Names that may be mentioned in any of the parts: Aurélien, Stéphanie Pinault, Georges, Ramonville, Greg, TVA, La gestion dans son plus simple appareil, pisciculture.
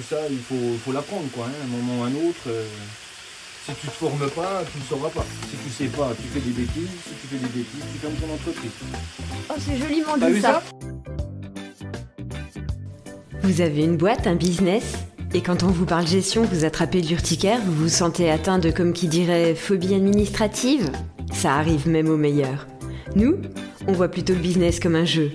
tout ça, il faut l'apprendre quoi, hein, à un moment ou à un autre. Si tu te formes pas, tu ne sauras pas. Si tu sais pas, tu fais des bêtises. Si tu fais des bêtises, tu fermes ton entreprise. Oh, c'est joliment dit ça. Vous avez une boîte, un business, et quand on vous parle gestion, vous attrapez l'urticaire, vous vous sentez atteint de, comme qui dirait, phobie administrative. Ça arrive même aux meilleurs. Nous, on voit plutôt le business comme un jeu.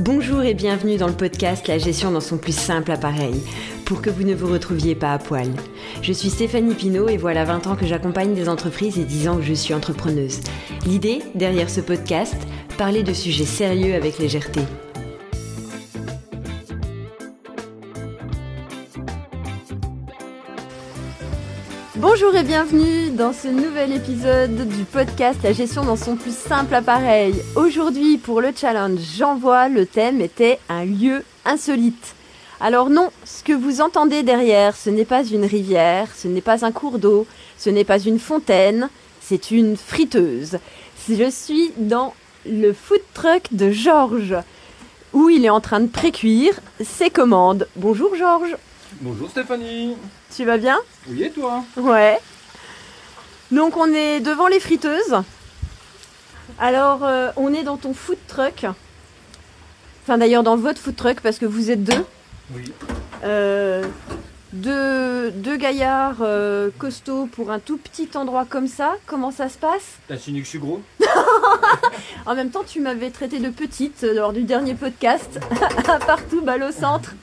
Bonjour et bienvenue dans le podcast La gestion dans son plus simple appareil, pour que vous ne vous retrouviez pas à poil. Je suis Stéphanie Pinault et voilà 20 ans que j'accompagne des entreprises et 10 ans que je suis entrepreneuse. L'idée, derrière ce podcast, parler de sujets sérieux avec légèreté. Bonjour et bienvenue dans ce nouvel épisode du podcast La gestion dans son plus simple appareil. Aujourd'hui, pour le challenge J'envoie, le thème était un lieu insolite. Alors non, ce que vous entendez derrière, ce n'est pas une rivière, ce n'est pas un cours d'eau, ce n'est pas une fontaine, c'est une friteuse. Je suis dans le food truck de Georges, où il est en train de pré-cuire ses commandes. Bonjour Georges. Bonjour Stéphanie. Tu vas bien? Oui, et toi? Ouais. Donc on est devant les friteuses. Alors on est dans ton food truck. Enfin d'ailleurs dans votre food truck parce que vous êtes deux. Oui. Deux gaillards costauds pour un tout petit endroit comme ça. Comment ça se passe? T'as signé que je suis gros. En même temps tu m'avais traité de petite lors du dernier podcast. Partout, balle au centre.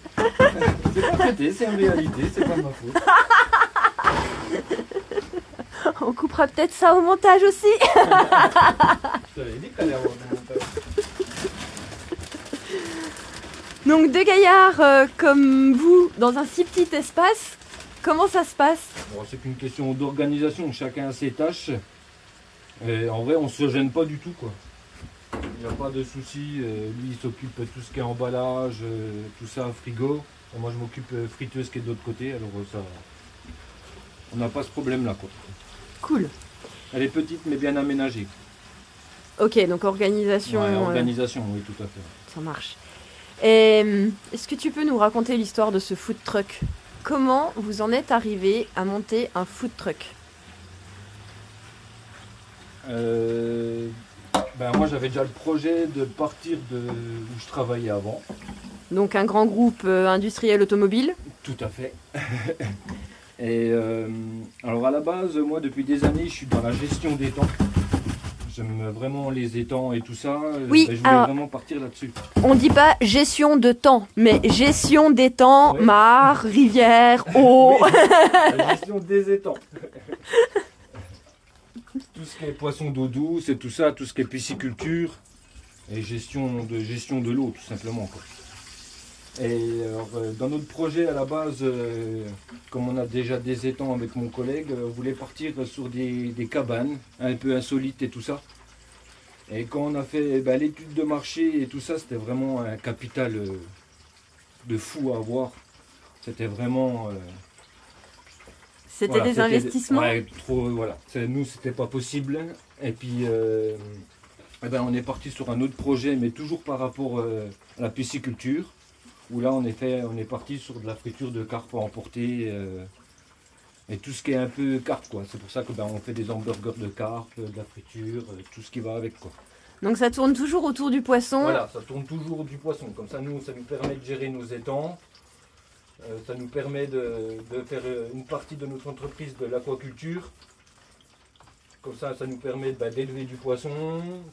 C'est pas traité, c'est une réalité, c'est pas de ma faute. On coupera peut-être ça au montage aussi. Je t'avais dit que t'allais avoir un montage. Donc deux gaillards comme vous, dans un si petit espace, comment ça se passe? Bon, c'est qu'une question d'organisation, chacun a ses tâches. Et en vrai, on se gêne pas du tout, quoi. Il n'y a pas de souci, lui il s'occupe de tout ce qui est emballage, tout ça, frigo. Alors moi je m'occupe friteuse qui est de l'autre côté, alors ça, on n'a pas ce problème là quoi. Cool. Elle est petite mais bien aménagée. Ok, donc organisation. Ouais, organisation, oui tout à fait. Ça marche. Et, est-ce que tu peux nous raconter l'histoire de ce food truck? Comment vous en êtes arrivé à monter un food truck? Ben moi j'avais déjà le projet de partir de où je travaillais avant. Donc un grand groupe industriel automobile? Tout à fait. Et alors à la base, moi depuis des années, je suis dans la gestion des étangs. J'aime vraiment les étangs et tout ça. Oui, ben, je voulais vraiment partir là-dessus. On dit pas gestion de temps, mais gestion des étangs, oui. Mares, rivières, eau. Oui, la gestion des étangs. Tout ce qui est poisson d'eau douce et tout ça, tout ce qui est pisciculture et gestion de l'eau tout simplement quoi. Et alors, dans notre projet à la base, comme on a déjà des étangs avec mon collègue, on voulait partir sur des cabanes un peu insolites et tout ça. Et quand on a fait l'étude de marché et tout ça, c'était vraiment un capital de fou à avoir. C'était vraiment... C'était des investissements. Ouais, trop, voilà. Nous, c'était pas possible. Et puis, on est parti sur un autre projet, mais toujours par rapport à la pisciculture, où là, on est parti sur de la friture de carpe à emporter et tout ce qui est un peu carpe, quoi. C'est pour ça que on fait des hamburgers de carpe, de la friture, tout ce qui va avec, quoi. Donc, ça tourne toujours autour du poisson. Voilà, ça tourne toujours du poisson. Comme ça, nous, ça nous permet de gérer nos étangs. Ça nous permet de faire une partie de notre entreprise de l'aquaculture. Comme ça, ça nous permet d'élever du poisson,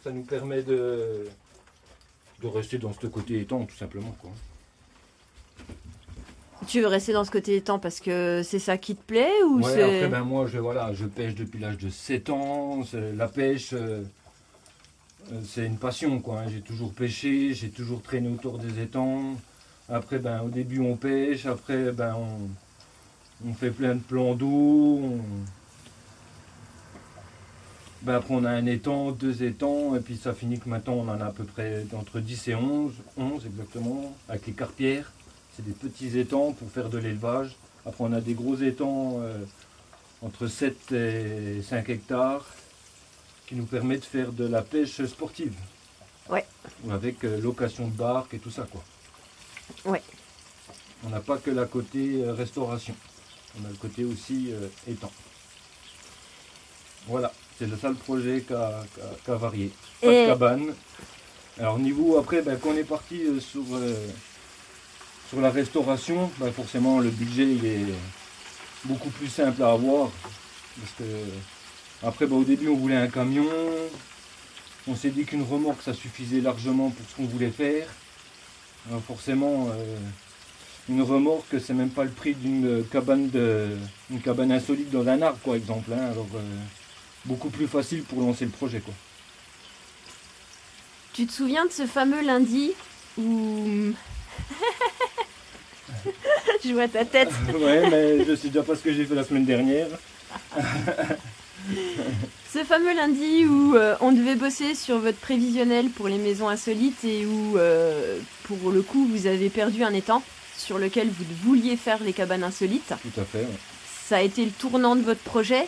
ça nous permet de rester dans ce côté étang, tout simplement, quoi. Tu veux rester dans ce côté étang parce que c'est ça qui te plaît ou ouais, c'est... Après, moi, je pêche depuis l'âge de 7 ans. La pêche, c'est une passion, quoi. J'ai toujours pêché, j'ai toujours traîné autour des étangs. Après, au début, on pêche. Après, on fait plein de plans d'eau. Après, on a un étang, deux étangs. Et puis, ça finit que maintenant, on en a à peu près entre 10 et 11. 11, exactement, avec les carpières. C'est des petits étangs pour faire de l'élevage. Après, on a des gros étangs entre 7 et 5 hectares qui nous permettent de faire de la pêche sportive. Ouais. Avec location de barque et tout ça, quoi. Ouais. On n'a pas que la côté restauration, on a le côté aussi étang. Voilà, c'est le seul projet qui a varié. Pas de cabane. Alors niveau après, ben, quand on est parti sur la restauration, ben, forcément le budget il est beaucoup plus simple à avoir. Parce que après, ben, au début on voulait un camion, on s'est dit qu'une remorque ça suffisait largement pour ce qu'on voulait faire. Alors, forcément une remorque c'est même pas le prix d'une cabane insolite dans un arbre par exemple. Hein. Alors beaucoup plus facile pour lancer le projet quoi. Tu te souviens de ce fameux lundi où... Je vois ta tête. Ouais, mais je sais déjà pas ce que j'ai fait la semaine dernière. Ce fameux lundi où on devait bosser sur votre prévisionnel pour les maisons insolites et où, pour le coup, vous avez perdu un étang sur lequel vous vouliez faire les cabanes insolites. Tout à fait, ouais. Ça a été le tournant de votre projet.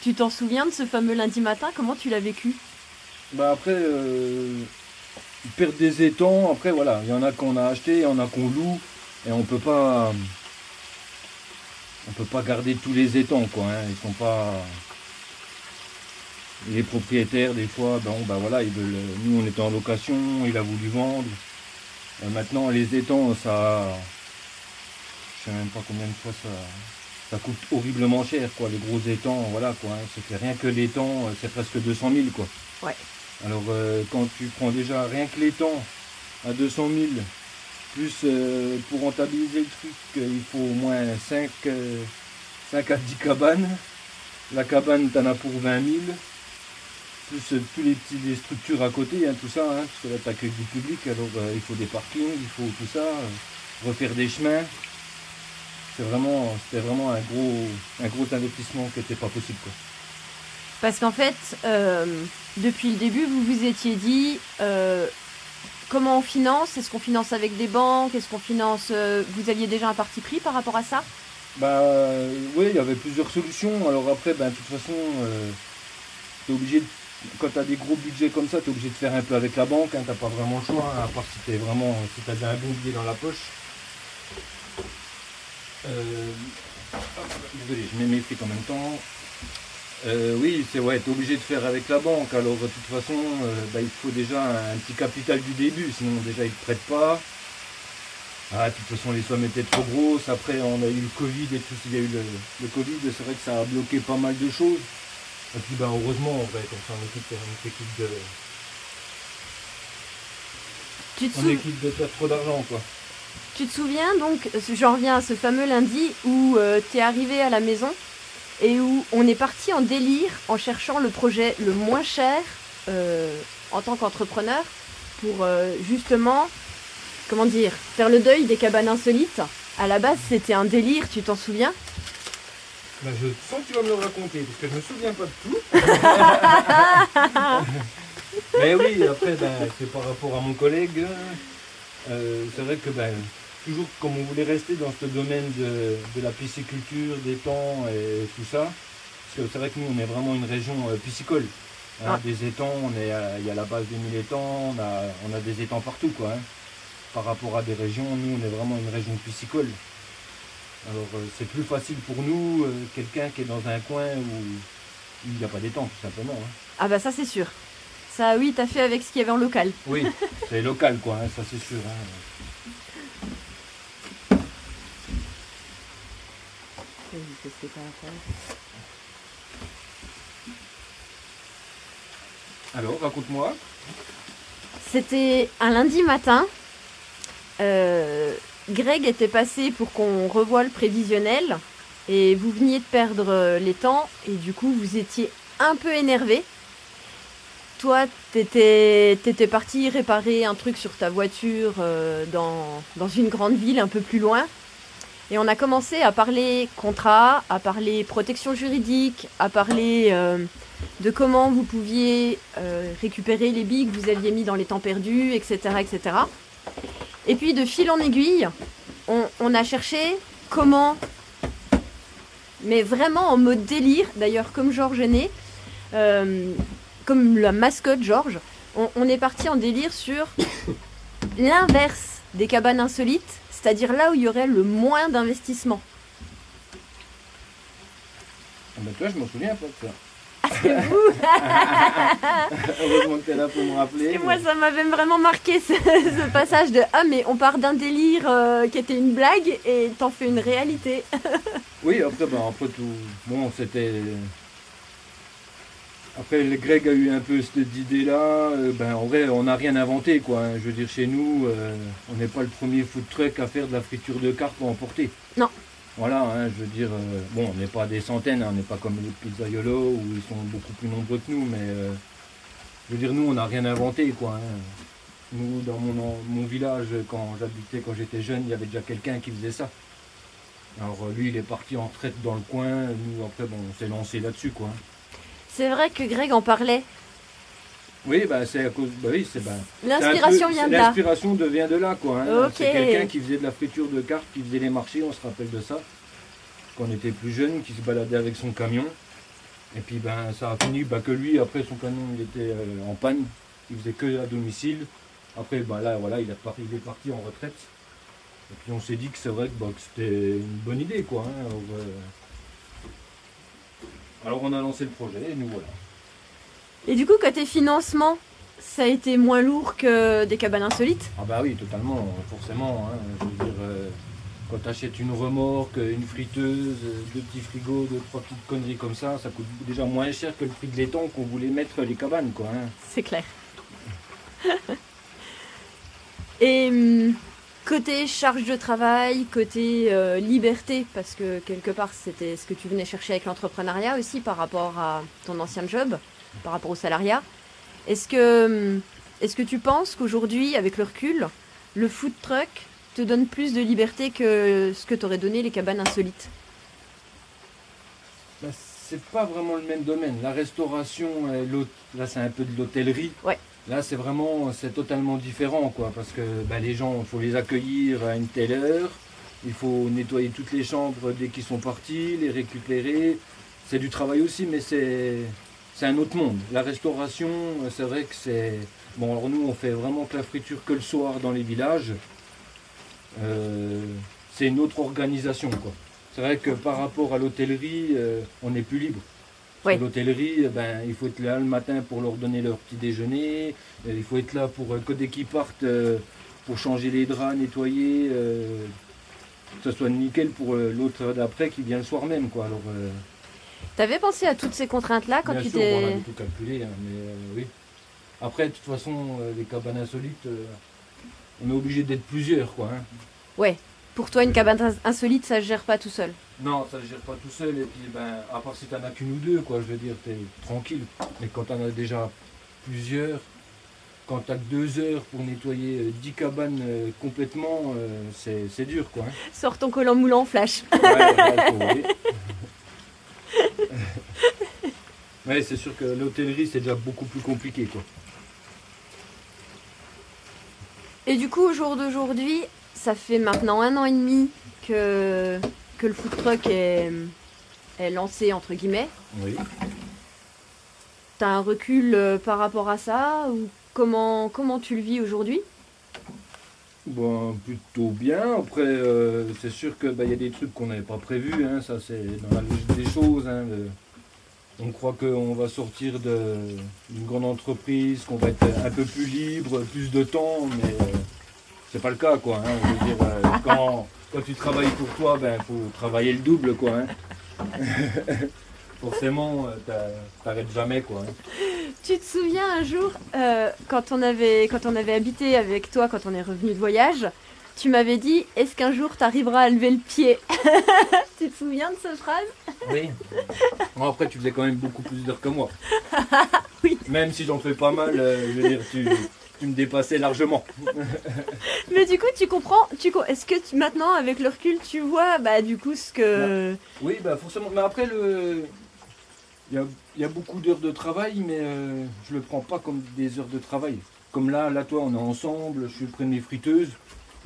Tu t'en souviens de ce fameux lundi matin? Comment tu l'as vécu? Bah après, perdre des étangs, après voilà, il y en a qu'on a acheté, il y en a qu'on loue, et on peut pas garder tous les étangs quoi, hein, ils sont pas... Les propriétaires des fois, bah voilà, ils veulent... Nous on était en location, il a voulu vendre, maintenant les étangs ça... Je sais même pas combien de fois ça coûte horriblement cher quoi, les gros étangs, voilà quoi, hein, ça fait rien que l'étang, c'est presque 200 000 quoi. Ouais. Alors quand tu prends déjà rien que l'étang à 200 000, plus pour rentabiliser le truc, il faut au moins 5 à 10 cabanes. La cabane t'en as pour 20 000, plus tous les structures à côté, hein, tout ça, hein, parce que là t'accueilles du public, alors il faut des parkings, il faut tout ça, refaire des chemins. C'était vraiment un gros investissement qui n'était pas possible quoi. Parce qu'en fait, depuis le début, vous vous étiez dit comment on finance? Est-ce qu'on finance avec des banques? Est-ce qu'on finance... Vous aviez déjà un parti pris par rapport à ça? Bah oui, il y avait plusieurs solutions. Alors après, de toute façon, t'es obligé de, quand tu as des gros budgets comme ça, tu es obligé de faire un peu avec la banque. Hein, tu n'as pas vraiment le choix, hein, à part si tu as un bon billet dans la poche. Désolé, je mets mes frites en même temps. Oui, c'est ouais, t'es obligé de faire avec la banque. Alors de toute façon, il faut déjà un petit capital du début, sinon déjà ils te prêtent pas. Ah, de toute façon les sommes étaient trop grosses. Après on a eu le Covid et tout, il y a eu le Covid, c'est vrai que ça a bloqué pas mal de choses. Et puis heureusement en fait, on s'en équipe de. On équipe de faire trop d'argent quoi. Tu te souviens donc, j'en reviens à ce fameux lundi où t'es arrivé à la maison et où on est parti en délire en cherchant le projet le moins cher en tant qu'entrepreneur pour justement, comment dire, faire le deuil des cabanes insolites. À la base, c'était un délire, tu t'en souviens? Ben, je sens que tu vas me le raconter, parce que je me souviens pas de tout. Mais oui, après, c'est par rapport à mon collègue. C'est vrai que... Toujours comme on voulait rester dans ce domaine de la pisciculture, des étangs et tout ça, parce que c'est vrai que nous on est vraiment une région piscicole, hein, ah. Des étangs, il y a la base des 1000 étangs, on a des étangs partout quoi, hein. Par rapport à des régions, nous on est vraiment une région piscicole, alors c'est plus facile pour nous, quelqu'un qui est dans un coin où il n'y a pas d'étang tout simplement. Hein. Ah bah ça c'est sûr, ça oui t'as fait avec ce qu'il y avait en local. Oui, c'est local quoi, hein, ça c'est sûr. Hein. Alors, raconte-moi. C'était un lundi matin. Greg était passé pour qu'on revoie le prévisionnel. Et vous veniez de perdre l'étang. Et du coup, vous étiez un peu énervé. Toi, t'étais parti réparer un truc sur ta voiture dans une grande ville un peu plus loin. Et on a commencé à parler contrat, à parler protection juridique, à parler de comment vous pouviez récupérer les billes que vous aviez mis dans les temps perdus, etc., etc. Et puis de fil en aiguille, on a cherché comment, mais vraiment en mode délire, d'ailleurs comme Georges est né, comme la mascotte Georges, on est parti en délire sur l'inverse des cabanes insolites. c'est-à-dire là où il y aurait le moins d'investissement. Ah ben toi, je m'en souviens pas de ça. Ah, c'est vous. Heureusement que t'es là pour me rappeler. Parce que moi, ça m'avait vraiment marqué ce passage de « Ah, mais on part d'un délire qui était une blague et t'en fais une réalité. » Oui, après, ben, après tout, bon, c'était... Après, Greg a eu un peu cette idée-là. Ben, en vrai, on n'a rien inventé, quoi. Je veux dire, chez nous, on n'est pas le premier food truck à faire de la friture de carpe à emporter. Non. Voilà, hein, je veux dire, bon, on n'est pas des centaines, hein, on n'est pas comme les pizzaiolos où ils sont beaucoup plus nombreux que nous, mais je veux dire, nous, on n'a rien inventé, quoi. Hein. Nous, dans mon village, quand j'habitais, quand j'étais jeune, il y avait déjà quelqu'un qui faisait ça. Alors, lui, il est parti en retraite dans le coin, nous, après, bon, on s'est lancé là-dessus, quoi. C'est vrai que Greg en parlait. Oui, bah, c'est à cause. Bah, oui, c'est. Bah, l'inspiration vient de là. L'inspiration vient de là, quoi. Hein. Okay. C'est quelqu'un qui faisait de la friture de carpe, qui faisait les marchés, on se rappelle de ça. Quand on était plus jeune, qui se baladait avec son camion. Et puis, ben, ça a fini que lui, après son camion, il était en panne. Il faisait que à domicile. Après, ben, là, voilà, il est parti en retraite. Et puis, on s'est dit que c'est vrai que, bah, que c'était une bonne idée, quoi. Hein. Alors, on a lancé le projet et nous voilà. Et du coup, côté financement, ça a été moins lourd que des cabanes insolites? Ah bah oui, totalement, forcément. Hein. Je veux dire, quand tu achètes une remorque, une friteuse, deux petits frigos, deux, trois petites conneries comme ça, ça coûte déjà moins cher que le prix de l'étang qu'on voulait mettre les cabanes, quoi. Hein. C'est clair. Et côté charge de travail, côté liberté, parce que quelque part, c'était ce que tu venais chercher avec l'entrepreneuriat aussi par rapport à ton ancien job, par rapport au salariat. Est-ce que tu penses qu'aujourd'hui, avec le recul, le food truck te donne plus de liberté que ce que t'aurais donné les cabanes insolites? Bah, c'est pas vraiment le même domaine. La restauration, là c'est un peu de l'hôtellerie. Ouais. Là c'est vraiment, c'est totalement différent, quoi, parce que bah, les gens, il faut les accueillir à une telle heure, il faut nettoyer toutes les chambres dès qu'ils sont partis, les récupérer. C'est du travail aussi, mais c'est un autre monde. La restauration, c'est vrai que c'est... Bon, alors nous, on fait vraiment que la friture que le soir dans les villages. C'est une autre organisation, quoi. C'est vrai que par rapport à l'hôtellerie, on est plus libre. Oui. L'hôtellerie, ben, il faut être là le matin pour leur donner leur petit déjeuner. Il faut être là pour que dès qu'ils partent, pour changer les draps, nettoyer, que ce soit nickel pour l'autre d'après qui vient le soir même, quoi. Alors... T'avais pensé à toutes ces contraintes-là quand tu t'es... Bien sûr, on avait tout calculé, hein, mais oui. Après, de toute façon, les cabanes insolites, on est obligé d'être plusieurs, quoi. Hein. Ouais. Pour toi, une cabane insolite, ça ne se gère pas tout seul? Non, ça ne se gère pas tout seul, et puis, ben, à part si t'en as qu'une ou deux, quoi, je veux dire, t'es tranquille. Mais quand t'en as déjà plusieurs, quand t'as 2 heures pour nettoyer 10 cabanes complètement, c'est dur, quoi. Hein. Sors ton collant moulant flash. Ouais, ouais, ouais. Oui, c'est sûr que l'hôtellerie, c'est déjà beaucoup plus compliqué, quoi. Et du coup, au jour d'aujourd'hui, ça fait maintenant 1 an et demi que le food truck est lancé, entre guillemets. Oui. T'as un recul par rapport à ça, ou comment tu le vis aujourd'hui? Bon, plutôt bien. Après, c'est sûr qu'il y a des trucs qu'on n'avait pas prévus, hein. Ça, c'est dans la logique des choses, hein. On croit qu'on va sortir d'une grande entreprise, qu'on va être un peu plus libre, plus de temps, mais c'est pas le cas, quoi. Hein. Je veux dire, quand tu travailles pour toi, ben faut travailler le double, quoi. Hein. Forcément, t'arrêtes jamais, quoi. Hein. Tu te souviens un jour, quand on avait habité avec toi, quand on est revenu de voyage, tu m'avais dit « Est-ce qu'un jour t'arriveras à lever le pied ?» Tu te souviens de cette phrase? Oui. Bon, après, tu faisais quand même beaucoup plus d'heures que moi. Oui. Même si j'en fais pas mal, je veux dire, tu me dépassais largement. Mais du coup, tu comprends. Est-ce que maintenant, avec le recul, tu vois, bah, du coup, ce que... Oui, bah, forcément. Mais après, il y a beaucoup d'heures de travail, mais je le prends pas comme des heures de travail. Comme là, toi, on est ensemble, je suis près de mes friteuses.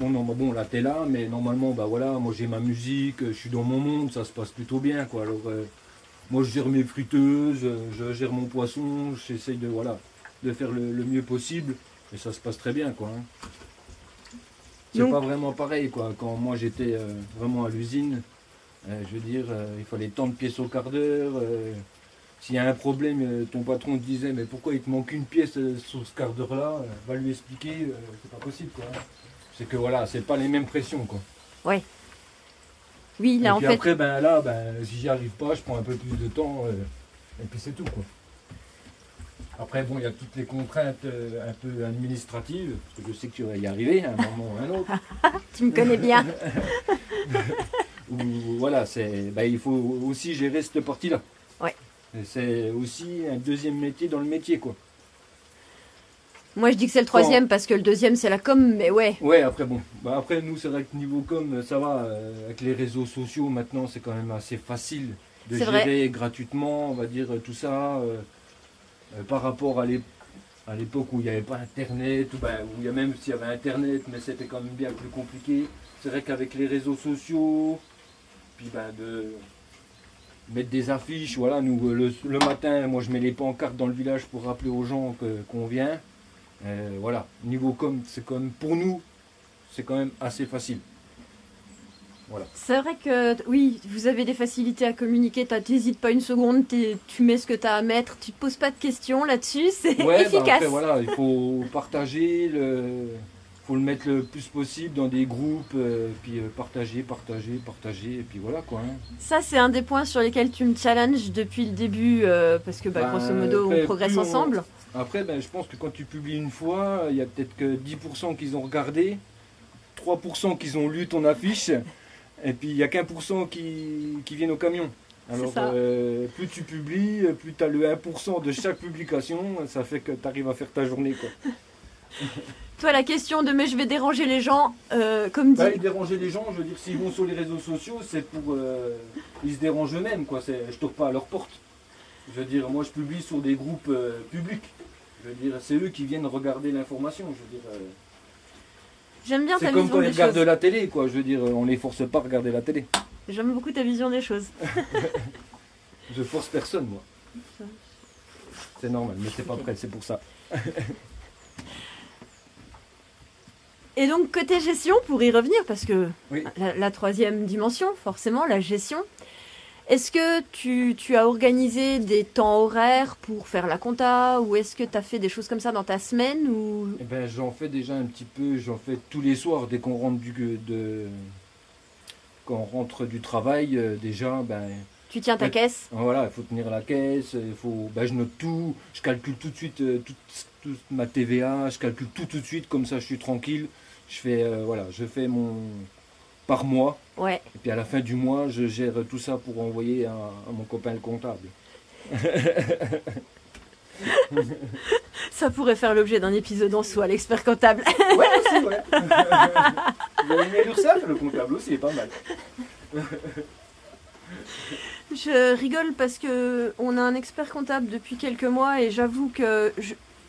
Bon, non, bon, là, t'es là, mais normalement, bah voilà, moi, j'ai ma musique, je suis dans mon monde, ça se passe plutôt bien, quoi. Alors, moi, je gère mes friteuses, je gère mon poisson, j'essaye de faire le mieux possible, et ça se passe très bien, quoi. Hein. C'est pas vraiment pareil, quoi. Quand moi j'étais vraiment à l'usine, je veux dire, il fallait tant de pièces au quart d'heure. S'il y a un problème, ton patron te disait mais pourquoi il te manque une pièce sur ce quart d'heure là, va lui expliquer, c'est pas possible, quoi. C'est que voilà, c'est pas les mêmes pressions, quoi. Ouais. Oui, là, et puis en fait... après, ben là, ben, si j'y arrive pas, je prends un peu plus de temps, et puis c'est tout, quoi. Après, bon, il y a toutes les contraintes un peu administratives, parce que je sais que tu vas y arriver à un moment ou à un autre. Tu me connais bien. Où, voilà, ben, il faut aussi gérer cette partie-là. Ouais. C'est aussi un deuxième métier dans le métier, quoi. Moi, je dis que c'est le troisième parce que le deuxième, c'est la com, mais ouais. Ouais, après, bon. Bah, après, nous, c'est vrai que niveau com, ça va. Avec les réseaux sociaux, maintenant, c'est quand même assez facile de gérer gratuitement, on va dire, tout ça. Par rapport à l'époque où il n'y avait pas Internet, ou ben, où il y a même s'il y avait Internet, mais c'était quand même bien plus compliqué. C'est vrai qu'avec les réseaux sociaux, puis ben, de... mettre des affiches, voilà, nous le matin, moi je mets les pancartes dans le village pour rappeler aux gens qu'on vient. Voilà, niveau com, c'est quand même, pour nous, c'est quand même assez facile. Voilà. C'est vrai que, oui, vous avez des facilités à communiquer, tu n'hésites pas une seconde, tu mets ce que tu as à mettre, tu ne te poses pas de questions là-dessus, c'est efficace. Bah après, voilà, il faut partager, faut le mettre le plus possible dans des groupes, puis partager, et puis voilà, quoi. Hein. Ça, c'est un des points sur lesquels tu me challenges depuis le début, parce que bah, grosso modo, après, on progresse ensemble. Après, ben, je pense que quand tu publies une fois, il y a peut-être que 10% qu'ils ont regardé, 3% qu'ils ont lu ton affiche, et puis il n'y a qu'un % qui viennent au camion. Alors, plus tu publies, plus tu as le 1% de chaque publication, ça fait que tu arrives à faire ta journée, quoi. Toi, la question de mais je vais déranger les gens, comme dit. Bah, déranger les gens, je veux dire, s'ils vont sur les réseaux sociaux, c'est pour. Ils se dérangent eux-mêmes, quoi. Je tourne pas à leur porte. Je veux dire, moi je publie sur des groupes publics. Je veux dire, c'est eux qui viennent regarder l'information. Je veux dire. J'aime bien ta vision des choses. C'est comme quand ils regardent la télé, quoi. Je veux dire, on les force pas à regarder la télé. J'aime beaucoup ta vision des choses. Je force personne, moi. C'est normal, mais c'est pas prêt, c'est pour ça. Et donc, côté gestion, pour y revenir, parce que oui. la troisième dimension, forcément, la gestion, est-ce que tu as organisé des temps horaires pour faire la compta, ou est-ce que tu as fait des choses comme ça dans ta semaine ou... Eh ben, j'en fais déjà un petit peu, j'en fais tous les soirs, dès qu'on rentre du travail, déjà... Ben, tu tiens ta caisse ? Voilà, il faut tenir la caisse, je note tout, je calcule tout de suite toute ma TVA, je calcule tout de suite, comme ça je suis tranquille. Je fais mon par mois, ouais. Et puis à la fin du mois, je gère tout ça pour envoyer à mon copain le comptable. Ça pourrait faire l'objet d'un épisode en soi, l'expert comptable. Ouais, aussi, ouais. Vous avez aimé l'URSSAF, le comptable aussi, est pas mal. Je rigole parce que on a un expert comptable depuis quelques mois et j'avoue que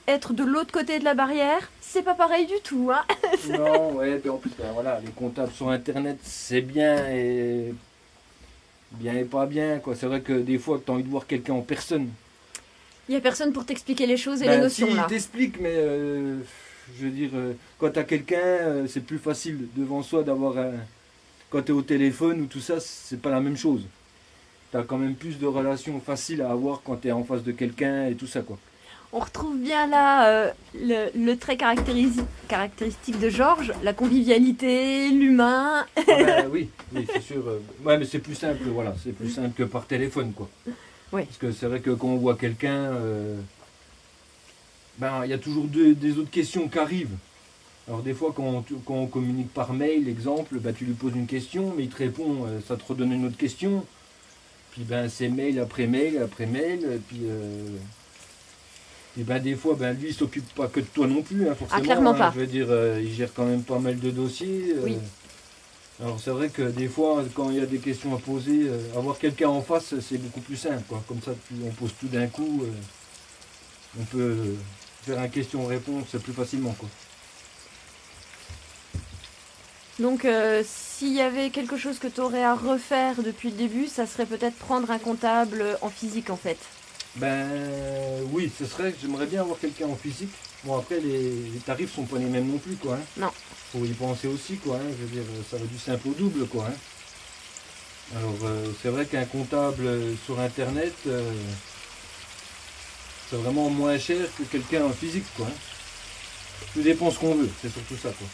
être de l'autre côté de la barrière, c'est pas pareil du tout, hein. Non, ouais, puis en plus, ben voilà, les comptables sur Internet, c'est bien et pas bien, quoi. C'est vrai que des fois, tu as envie de voir quelqu'un en personne. Il n'y a personne pour t'expliquer les choses et les notions, si, là. Il t'explique, mais je veux dire, quand tu as quelqu'un, c'est plus facile devant soi d'avoir un... Quand tu es au téléphone ou tout ça, c'est pas la même chose. Tu as quand même plus de relations faciles à avoir quand tu es en face de quelqu'un et tout ça, quoi. On retrouve bien là le trait caractéristique de Georges, la convivialité, l'humain. Ah ben, oui, c'est sûr. Ouais, mais c'est plus simple, voilà, c'est plus simple que par téléphone, quoi. Oui. Parce que c'est vrai que quand on voit quelqu'un, y a toujours des autres questions qui arrivent. Alors des fois, quand on communique par mail, exemple, tu lui poses une question, mais il te répond, ça te redonne une autre question. Puis c'est mail après mail après mail, puis... Et des fois, lui, il ne s'occupe pas que de toi non plus, hein, forcément. Ah, clairement pas. Je veux dire, il gère quand même pas mal de dossiers. Oui. Alors, c'est vrai que des fois, quand il y a des questions à poser, avoir quelqu'un en face, c'est beaucoup plus simple, quoi. Comme ça, on pose tout d'un coup. On peut faire un question-réponse plus facilement, quoi. Donc, s'il y avait quelque chose que tu aurais à refaire depuis le début, ça serait peut-être prendre un comptable en physique, en fait. Ben oui, ce serait, j'aimerais bien avoir quelqu'un en physique, Bon, après, les tarifs sont pas les mêmes non plus, quoi. Hein. Non. Faut y penser aussi, quoi. Hein. Je veux dire, ça va du simple au double, quoi. Hein. Alors, c'est vrai qu'un comptable sur Internet, c'est vraiment moins cher que quelqu'un en physique, quoi. Hein. Tout dépend ce qu'on veut, c'est surtout ça, quoi.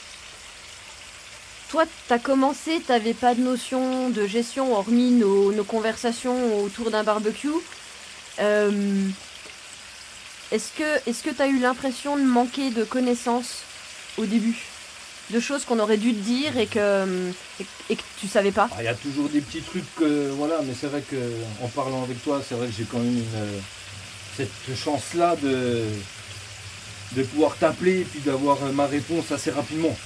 Toi, t'as commencé, t'avais pas de notion de gestion, hormis nos conversations autour d'un barbecue. Est-ce que tu as eu l'impression de manquer de connaissances au début? De choses qu'on aurait dû te dire et que tu savais pas? Il y a toujours des petits trucs, voilà, mais c'est vrai qu'en parlant avec toi, c'est vrai que j'ai quand même cette chance-là de pouvoir t'appeler et puis d'avoir ma réponse assez rapidement.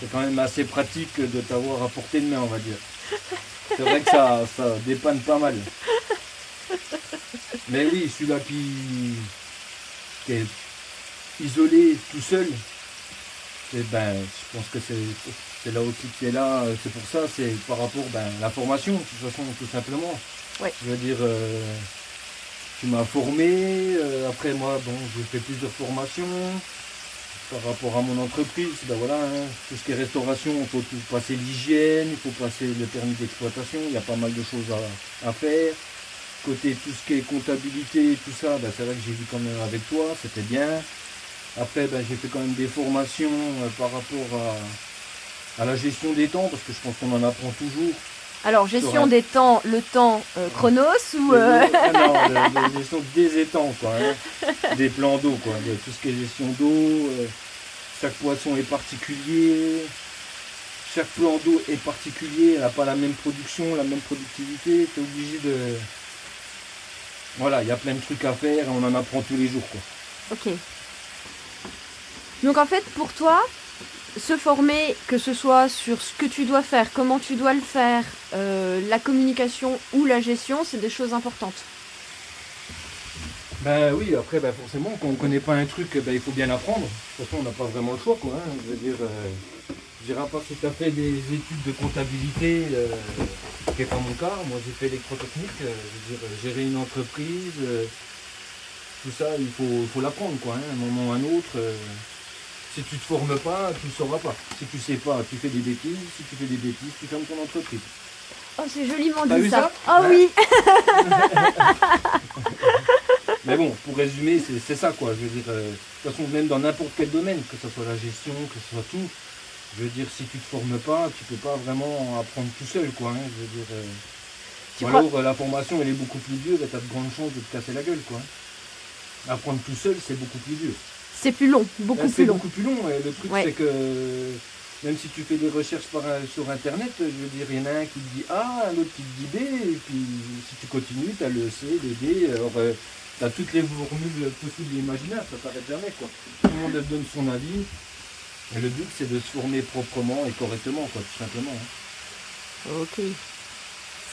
C'est quand même assez pratique de t'avoir à portée de main, on va dire. C'est vrai que ça dépanne pas mal. Mais oui, celui-là qui est isolé tout seul, et ben, je pense que c'est là aussi que c'est là, c'est pour ça, c'est par rapport à la formation, de toute façon, tout simplement. Ouais. Je veux dire, tu m'as formé, après moi, bon, j'ai fait plusieurs formations par rapport à mon entreprise, ben voilà, hein, tout ce qui est restauration, il faut passer l'hygiène, il faut passer le permis d'exploitation, il y a pas mal de choses à faire. Côté tout ce qui est comptabilité et tout ça, ben c'est vrai que j'ai vu quand même avec toi, c'était bien. Après, ben, j'ai fait quand même des formations par rapport à la gestion des temps, parce que je pense qu'on en apprend toujours. Alors, gestion des temps, le temps chronos ou... Non, gestion des étangs, quoi, hein, des plans d'eau, quoi, tout ce qui est gestion d'eau, chaque poisson est particulier, chaque plan d'eau est particulier, elle n'a pas la même production, la même productivité, tu es obligé de... Voilà, il y a plein de trucs à faire et on en apprend tous les jours, quoi. Ok. Donc en fait, pour toi, se former, que ce soit sur ce que tu dois faire, comment tu dois le faire, la communication ou la gestion, c'est des choses importantes. Ben oui, après, ben forcément, quand on ne connaît pas un truc, ben, il faut bien l'apprendre. De toute façon, on n'a pas vraiment le choix, quoi. Hein. Je veux dire, je dirais pas si tu as fait des études de comptabilité, ce qui n'est pas mon cas. Moi, j'ai fait l'électrotechnique, je veux dire, gérer une entreprise, tout ça, il faut l'apprendre, quoi. Hein. À un moment ou à un autre... Si tu ne te formes pas, tu ne sauras pas. Si tu ne sais pas, tu fais des bêtises. Si tu fais des bêtises, tu fermes ton entreprise. Oh, c'est joliment dit ça. Ah oh, ouais. Oui. Mais bon, pour résumer, c'est ça, quoi. Je veux dire, de toute façon, même dans n'importe quel domaine, que ce soit la gestion, que ce soit tout, je veux dire, si tu ne te formes pas, tu ne peux pas vraiment apprendre tout seul, quoi. Hein. Je veux dire, alors, la formation, elle est beaucoup plus dure, et tu as de grandes chances de te casser la gueule, quoi. Apprendre tout seul, c'est beaucoup plus dur. C'est plus long, beaucoup plus long. Le truc, ouais. C'est que même si tu fais des recherches sur Internet, je veux dire, il y en a un qui te dit A, l'autre qui te dit B, et puis si tu continues, tu as le C, le D, alors tu as toutes les formules possibles et imaginables, ça t'arrête jamais, quoi. Tout le monde donne son avis, et le but, c'est de se former proprement et correctement, quoi, tout simplement. Hein. Ok.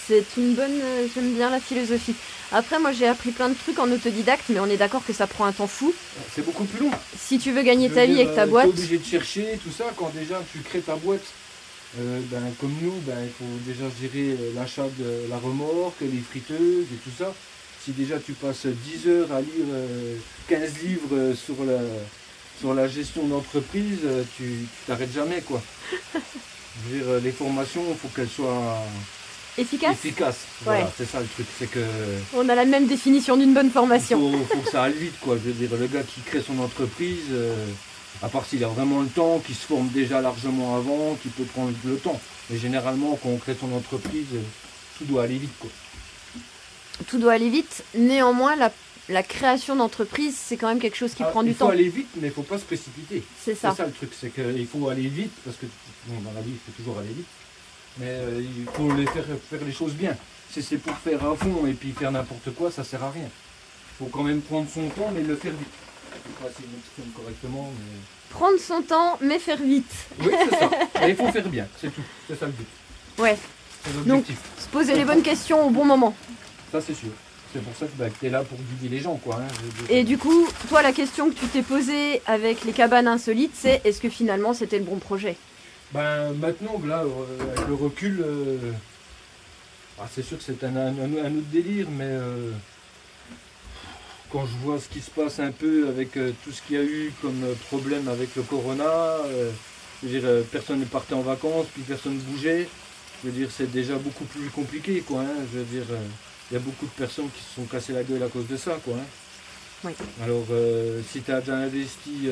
C'est une bonne... J'aime bien la philosophie. Après, moi, j'ai appris plein de trucs en autodidacte, mais on est d'accord que ça prend un temps fou. C'est beaucoup plus long. Si tu veux gagner ta vie avec ta boîte... Tu es obligé de chercher, tout ça. Quand déjà tu crées ta boîte, ben, comme nous, ben, il faut déjà gérer l'achat de la remorque, les friteuses et tout ça. Si déjà tu passes 10 heures à lire 15 livres sur la gestion d'entreprise, tu t'arrêtes jamais, quoi. Je veux dire, les formations, il faut qu'elles soient... Efficace, voilà, ouais. C'est ça le truc, c'est que... On a la même définition d'une bonne formation. Il faut que ça aille vite, quoi, je veux dire, le gars qui crée son entreprise, à part s'il a vraiment le temps, qui se forme déjà largement avant, qui peut prendre le temps. Mais généralement, quand on crée son entreprise, tout doit aller vite, quoi. Tout doit aller vite, néanmoins, la création d'entreprise, c'est quand même quelque chose qui prend du temps. Il faut aller vite, mais il ne faut pas se précipiter. C'est ça. C'est ça le truc, c'est qu'il faut aller vite, parce que bon, dans la vie, il faut toujours aller vite. Mais il faut faire les choses bien. Si c'est pour faire à fond et puis faire n'importe quoi, ça sert à rien. Il faut quand même prendre son temps, mais le faire vite. Je ne sais pas si je m'exprime correctement, mais... Prendre son temps, mais faire vite. Oui, c'est ça. Mais il faut faire bien, c'est tout. C'est ça le but. Ouais. C'est l'objectif. Donc, se poser les bonnes questions au bon moment. Ça, c'est sûr. C'est pour ça que tu es là pour guider les gens, quoi. Hein. Et du coup, toi, la question que tu t'es posée avec les cabanes insolites, c'est est-ce que finalement, c'était le bon projet? Ben maintenant, là, avec le recul, c'est sûr que c'est un autre délire, mais quand je vois ce qui se passe un peu avec tout ce qu'il y a eu comme problème avec le corona, je veux dire, personne ne partait en vacances, puis personne ne bougeait, je veux dire, c'est déjà beaucoup plus compliqué, quoi, hein, je veux dire, il y a beaucoup de personnes qui se sont cassées la gueule à cause de ça, quoi, hein. Oui. Alors, si tu as déjà investi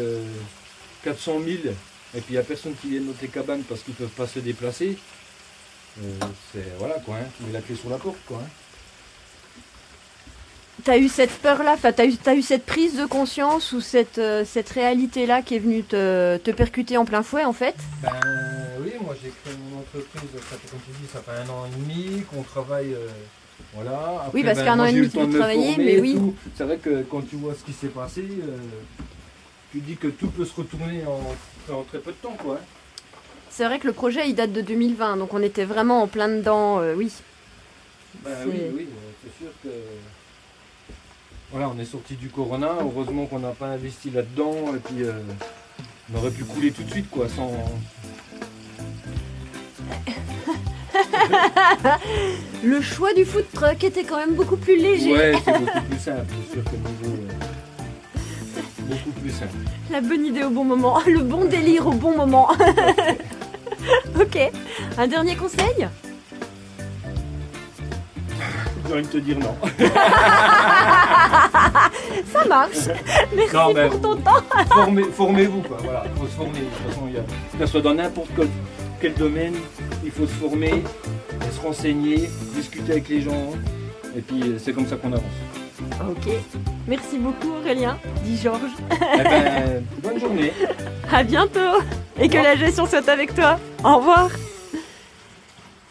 400 000, et puis il n'y a personne qui vient dans tes cabanes parce qu'ils ne peuvent pas se déplacer, c'est, voilà, quoi, hein, tu mets la clé sur la porte, quoi, hein. T'as eu cette peur-là, t'as eu cette prise de conscience ou cette réalité-là qui est venue te percuter en plein fouet, en fait? Ben oui, moi j'ai créé mon entreprise, ça fait, comme tu dis, ça fait 1 an et demi qu'on travaille, voilà. Après, oui, parce qu'un an et demi qu'on travaillait, mais oui. C'est vrai que quand tu vois ce qui s'est passé, tu dis que tout peut se retourner en très peu de temps, quoi. Hein. C'est vrai que le projet, il date de 2020, donc on était vraiment en plein dedans, oui. Ben oui, c'est sûr que... Voilà, on est sorti du corona, heureusement qu'on n'a pas investi là-dedans, et puis on aurait pu couler tout de suite, quoi, sans... Le choix du food truck était quand même beaucoup plus léger. Ouais, c'est beaucoup plus simple, c'est sûr que niveau... beaucoup plus simple. La bonne idée au bon moment, le bon délire au bon moment. Ok, un dernier conseil ? J'ai envie de te dire non. Ça marche. Merci non, ben, pour ton temps. Formez-vous, quoi. Voilà, il faut se former. De toute façon, que ce soit dans n'importe quel domaine, il faut se former, et se renseigner, discuter avec les gens. Et puis, c'est comme ça qu'on avance. Ok. Merci beaucoup, Aurélien, dit Georges. Eh ben, bonne journée. À bientôt. Et que la gestion soit avec toi. Au revoir.